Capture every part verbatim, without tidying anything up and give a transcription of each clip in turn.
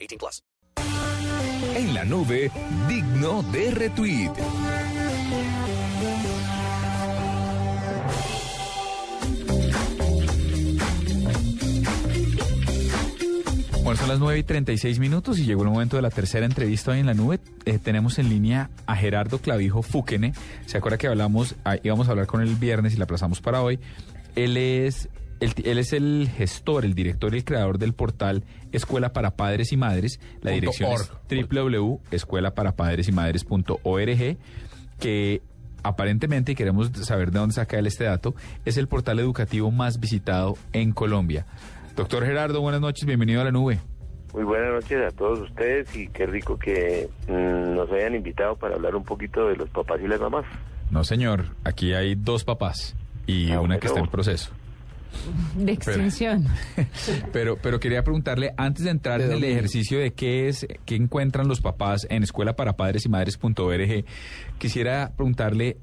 eighteen plus. En la nube, digno de retweet. Bueno, son las nueve y treinta y seis minutos y llegó el momento de la tercera entrevista hoy en la nube. Eh, tenemos en línea a Gerardo Clavijo Fúquene. ¿Se acuerda que hablamos, ah, íbamos a hablar con él el viernes y la aplazamos para hoy? Él es, el, él es el gestor, el director y el creador del portal Escuela para Padres y Madres. La dirección es doble u doble u doble u punto escuela para padres y madres punto org, que aparentemente, y queremos saber de dónde saca él este dato, es el portal educativo más visitado en Colombia. Doctor Gerardo, buenas noches, bienvenido a la nube. Muy buenas noches a todos ustedes y qué rico que mmm, nos hayan invitado para hablar un poquito de los papás y las mamás. No, señor, aquí hay dos papás y ah, una bueno. que está en proceso de extinción. Pero, pero, pero quería preguntarle, antes de entrar en el ejercicio de qué es, qué encuentran los papás en escuela para padres y madres punto org, quisiera preguntarle.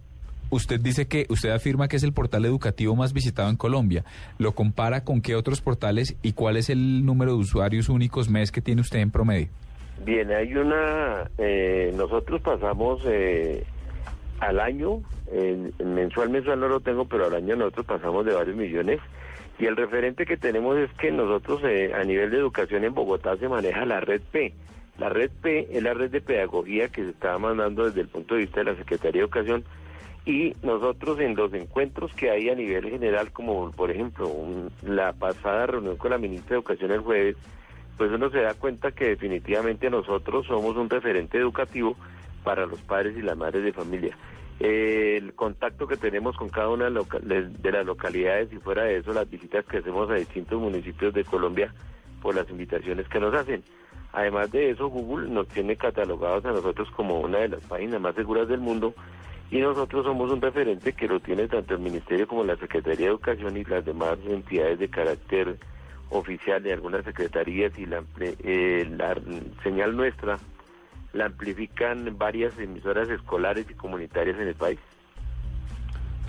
Usted dice que, usted afirma que es el portal educativo más visitado en Colombia. ¿Lo compara con qué otros portales y cuál es el número de usuarios únicos mes que tiene usted en promedio? Bien, hay una... Eh, nosotros pasamos eh, al año, eh, mensual, mensual no lo tengo, pero al año nosotros pasamos de varios millones. Y el referente que tenemos es que nosotros eh, a nivel de educación en Bogotá se maneja la Red P. La Red P es la red de pedagogía que se está mandando desde el punto de vista de la Secretaría de Educación. Y nosotros en los encuentros que hay a nivel general, como por ejemplo un, la pasada reunión con la ministra de Educación el jueves, pues uno se da cuenta que definitivamente nosotros somos un referente educativo para los padres y las madres de familia. Eh, el contacto que tenemos con cada una de las localidades y fuera de eso las visitas que hacemos a distintos municipios de Colombia por las invitaciones que nos hacen. Además de eso, Google nos tiene catalogados a nosotros como una de las páginas más seguras del mundo. Y nosotros somos un referente que lo tiene tanto el Ministerio como la Secretaría de Educación y las demás entidades de carácter oficial de algunas secretarías, y la, eh, la señal nuestra la amplifican varias emisoras escolares y comunitarias en el país.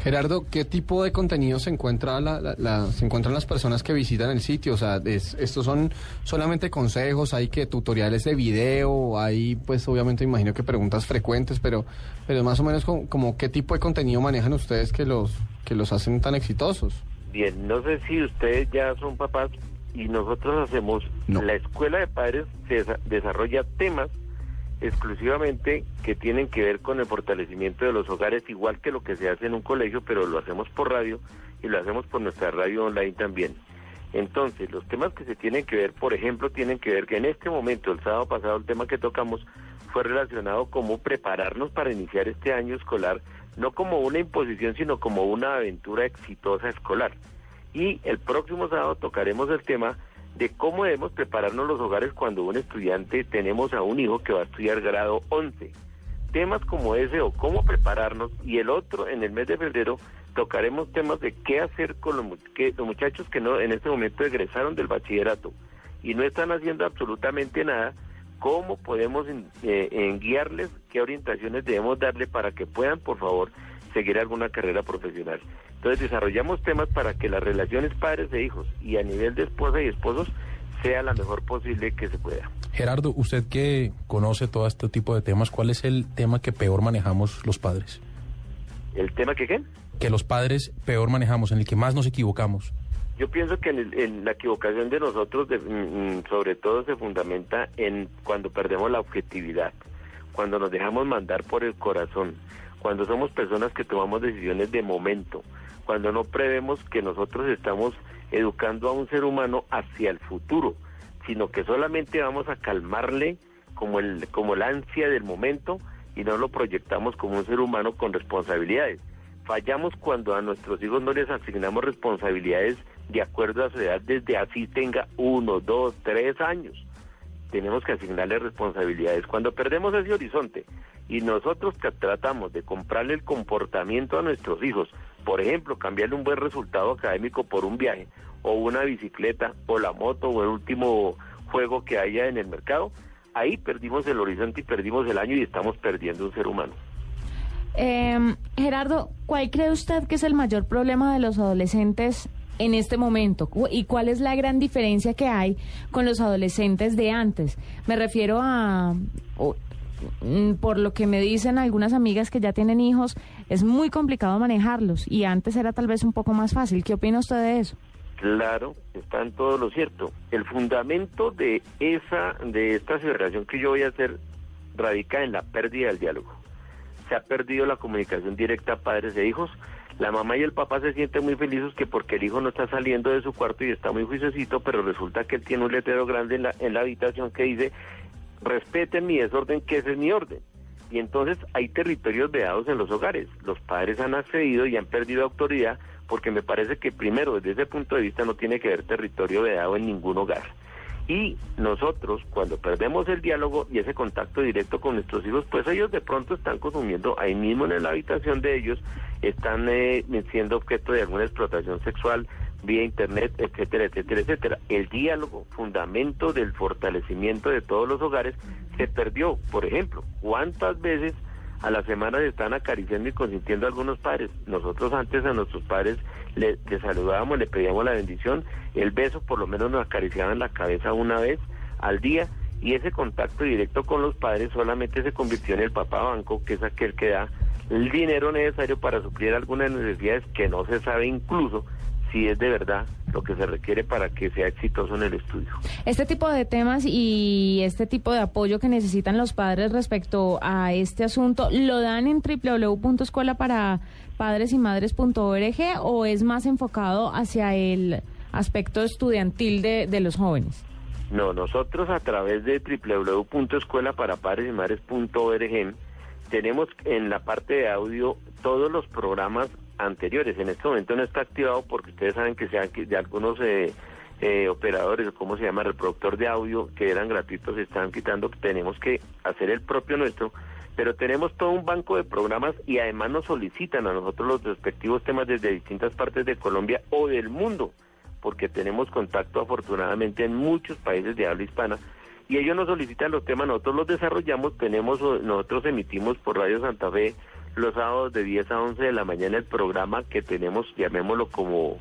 Gerardo, ¿qué tipo de contenido se encuentra la, la, la, se encuentran las personas que visitan el sitio? O sea, es, ¿estos son solamente consejos? ¿Hay que tutoriales de video? Hay, pues, obviamente, imagino que preguntas frecuentes, pero pero más o menos como, como ¿qué tipo de contenido manejan ustedes que los que los hacen tan exitosos? Bien, no sé si ustedes ya son papás y nosotros hacemos... No. La Escuela de Padres se desarrolla temas exclusivamente que tienen que ver con el fortalecimiento de los hogares, igual que lo que se hace en un colegio, pero lo hacemos por radio y lo hacemos por nuestra radio online también. Entonces, los temas que se tienen que ver, por ejemplo, tienen que ver que en este momento, el sábado pasado, el tema que tocamos fue relacionado cómo prepararnos para iniciar este año escolar, no como una imposición, sino como una aventura exitosa escolar. Y el próximo sábado tocaremos el tema de cómo debemos prepararnos los hogares cuando un estudiante, tenemos a un hijo que va a estudiar grado once. Temas como ese o cómo prepararnos, y el otro, en el mes de febrero, tocaremos temas de qué hacer con los, que, los muchachos que no en este momento egresaron del bachillerato y no están haciendo absolutamente nada, cómo podemos eh, en guiarles, qué orientaciones debemos darle para que puedan, por favor, seguir alguna carrera profesional. Entonces desarrollamos temas para que las relaciones padres e hijos y a nivel de esposa y esposos sea la mejor posible que se pueda. Gerardo, usted que conoce todo este tipo de temas, ¿cuál es el tema que peor manejamos los padres? ¿El tema que qué? Que los padres peor manejamos, en el que más nos equivocamos. Yo pienso que en el, en la equivocación de nosotros de, mm, sobre todo se fundamenta en cuando perdemos la objetividad, cuando nos dejamos mandar por el corazón, cuando somos personas que tomamos decisiones de momento, cuando no prevemos que nosotros estamos educando a un ser humano hacia el futuro, sino que solamente vamos a calmarle como el como la ansia del momento y no lo proyectamos como un ser humano con responsabilidades. Fallamos cuando a nuestros hijos no les asignamos responsabilidades de acuerdo a su edad, desde así tenga uno, dos, tres años. tenemos que asignarle responsabilidades. Cuando perdemos ese horizonte y nosotros que tratamos de comprarle el comportamiento a nuestros hijos, por ejemplo, cambiarle un buen resultado académico por un viaje, o una bicicleta, o la moto, o el último juego que haya en el mercado, ahí perdimos el horizonte y perdimos el año y estamos perdiendo un ser humano. Eh, Gerardo, ¿cuál cree usted que es el mayor problema de los adolescentes en este momento? ¿Y cuál es la gran diferencia que hay con los adolescentes de antes? Me refiero a, oh, por lo que me dicen algunas amigas que ya tienen hijos, es muy complicado manejarlos y antes era tal vez un poco más fácil. ¿Qué opina usted de eso? Claro, está en todo lo cierto. El fundamento de esa, de esta celebración que yo voy a hacer radica en la pérdida del diálogo. Se ha perdido la comunicación directa a padres e hijos. La mamá y el papá se sienten muy felices que porque el hijo no está saliendo de su cuarto y está muy juiciosito, pero resulta que él tiene un letrero grande en la, en la habitación que dice, respeten mi desorden, que ese es mi orden. Y entonces hay territorios vedados en los hogares. Los padres han accedido y han perdido autoridad porque me parece que primero, desde ese punto de vista, no tiene que haber territorio vedado en ningún hogar. Y nosotros, cuando perdemos el diálogo y ese contacto directo con nuestros hijos, pues ellos de pronto están consumiendo ahí mismo en la habitación de ellos, están eh, siendo objeto de alguna explotación sexual vía internet, etcétera, etcétera, etcétera. El diálogo, fundamento del fortalecimiento de todos los hogares, se perdió. Por ejemplo, ¿cuántas veces a la semana se están acariciando y consintiendo a algunos padres? Nosotros antes a nuestros padres le, le saludábamos, le pedíamos la bendición, el beso, por lo menos nos acariciaban la cabeza una vez al día, y ese contacto directo con los padres solamente se convirtió en el papá banco, que es aquel que da el dinero necesario para suplir algunas necesidades que no se sabe incluso si es de verdad lo que se requiere para que sea exitoso en el estudio. Este tipo de temas y este tipo de apoyo que necesitan los padres respecto a este asunto, ¿lo dan en doble u doble u doble u punto escuela para padres y madres punto org o es más enfocado hacia el aspecto estudiantil de, de los jóvenes? No, nosotros a través de doble u doble u doble u punto escuela para padres y madres punto org tenemos en la parte de audio todos los programas anteriores. En este momento no está activado porque ustedes saben que sean de algunos eh, eh, operadores, o cómo se llama, reproductor de audio, que eran gratuitos, se están quitando. Tenemos que hacer el propio nuestro, pero tenemos todo un banco de programas y además nos solicitan a nosotros los respectivos temas desde distintas partes de Colombia o del mundo, porque tenemos contacto afortunadamente en muchos países de habla hispana y ellos nos solicitan los temas, nosotros los desarrollamos. Tenemos, nosotros emitimos por Radio Santa Fe los sábados de diez a once de la mañana el programa que tenemos, llamémoslo como,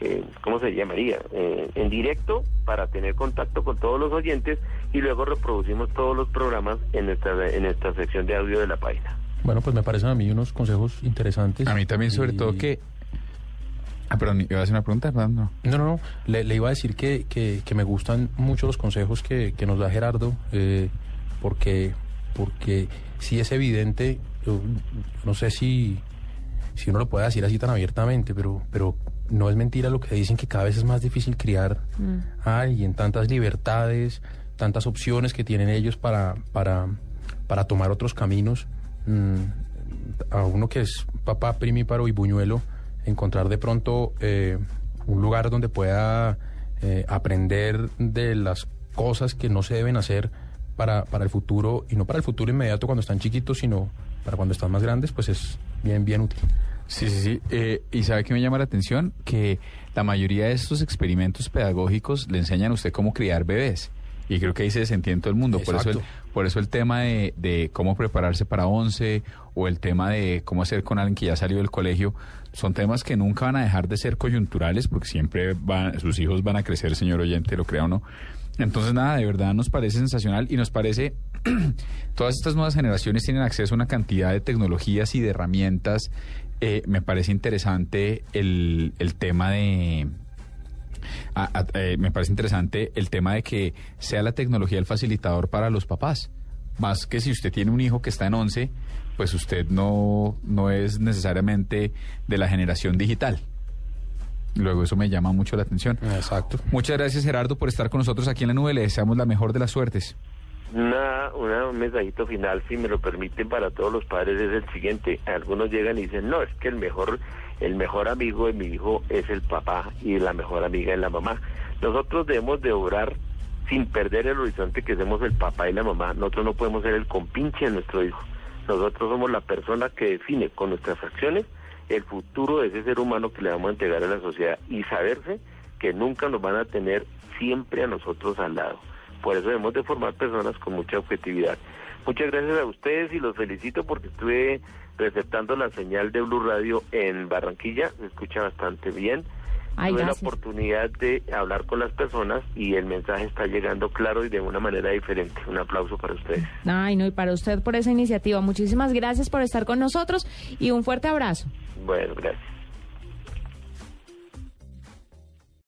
eh, ¿cómo se llamaría? Eh, en directo, para tener contacto con todos los oyentes, y luego reproducimos todos los programas en nuestra, en nuestra sección de audio de la página. Bueno, pues me parecen a mí unos consejos interesantes. A mí también, sobre y... todo que... Ah, perdón, iba a hacer una pregunta, perdón, no. No, no, no, le, le iba a decir que, que, que me gustan mucho los consejos que, que nos da Gerardo, eh, porque, porque sí es evidente... Yo no sé si, si uno lo puede decir así tan abiertamente, pero, pero no es mentira lo que dicen, que cada vez es más difícil criar mm. a alguien, tantas libertades, tantas opciones que tienen ellos para, para, para tomar otros caminos. Mm, a uno que es papá primíparo y buñuelo, encontrar de pronto eh, un lugar donde pueda eh, aprender de las cosas que no se deben hacer para, para el futuro, y no para el futuro inmediato cuando están chiquitos, sino... para cuando están más grandes, pues es bien, bien útil. Sí, sí, sí. Eh, ¿Y sabe qué me llama la atención? Que la mayoría de estos experimentos pedagógicos le enseñan a usted cómo criar bebés. Y creo que ahí se desentiende todo el mundo. Por eso el, por eso el tema de, de cómo prepararse para once, o el tema de cómo hacer con alguien que ya salió del colegio, son temas que nunca van a dejar de ser coyunturales, porque siempre van, sus hijos van a crecer, señor oyente, lo crea o no. Entonces, nada, de verdad nos parece sensacional y nos parece... Todas estas nuevas generaciones tienen acceso a una cantidad de tecnologías y de herramientas. Eh, me parece interesante el, el tema de... A, a, eh, me parece interesante el tema de que sea la tecnología el facilitador para los papás. Más que si usted tiene un hijo que está en once, pues usted no, no es necesariamente de la generación digital. Luego eso me llama mucho la atención. Exacto. Muchas gracias, Gerardo, por estar con nosotros aquí en La Nube. Le deseamos la mejor de las suertes. Una, una, un mensajito final, si me lo permiten, para todos los padres es el siguiente. Algunos llegan y dicen, no, es que el mejor, el mejor amigo de mi hijo es el papá y la mejor amiga es la mamá. Nosotros debemos de obrar sin perder el horizonte que somos el papá y la mamá. Nosotros no podemos ser el compinche de nuestro hijo. Nosotros somos la persona que define con nuestras acciones el futuro de ese ser humano que le vamos a entregar a la sociedad, y saberse que nunca nos van a tener siempre a nosotros al lado. Por eso debemos de formar personas con mucha objetividad. Muchas gracias a ustedes y los felicito porque estuve receptando la señal de Blue Radio en Barranquilla, se escucha bastante bien. Ay, tuve gracias. La oportunidad de hablar con las personas y el mensaje está llegando claro y de una manera diferente. Un aplauso para ustedes. Ay, no, y para usted por esa iniciativa. Muchísimas gracias por estar con nosotros y un fuerte abrazo. Bueno, gracias.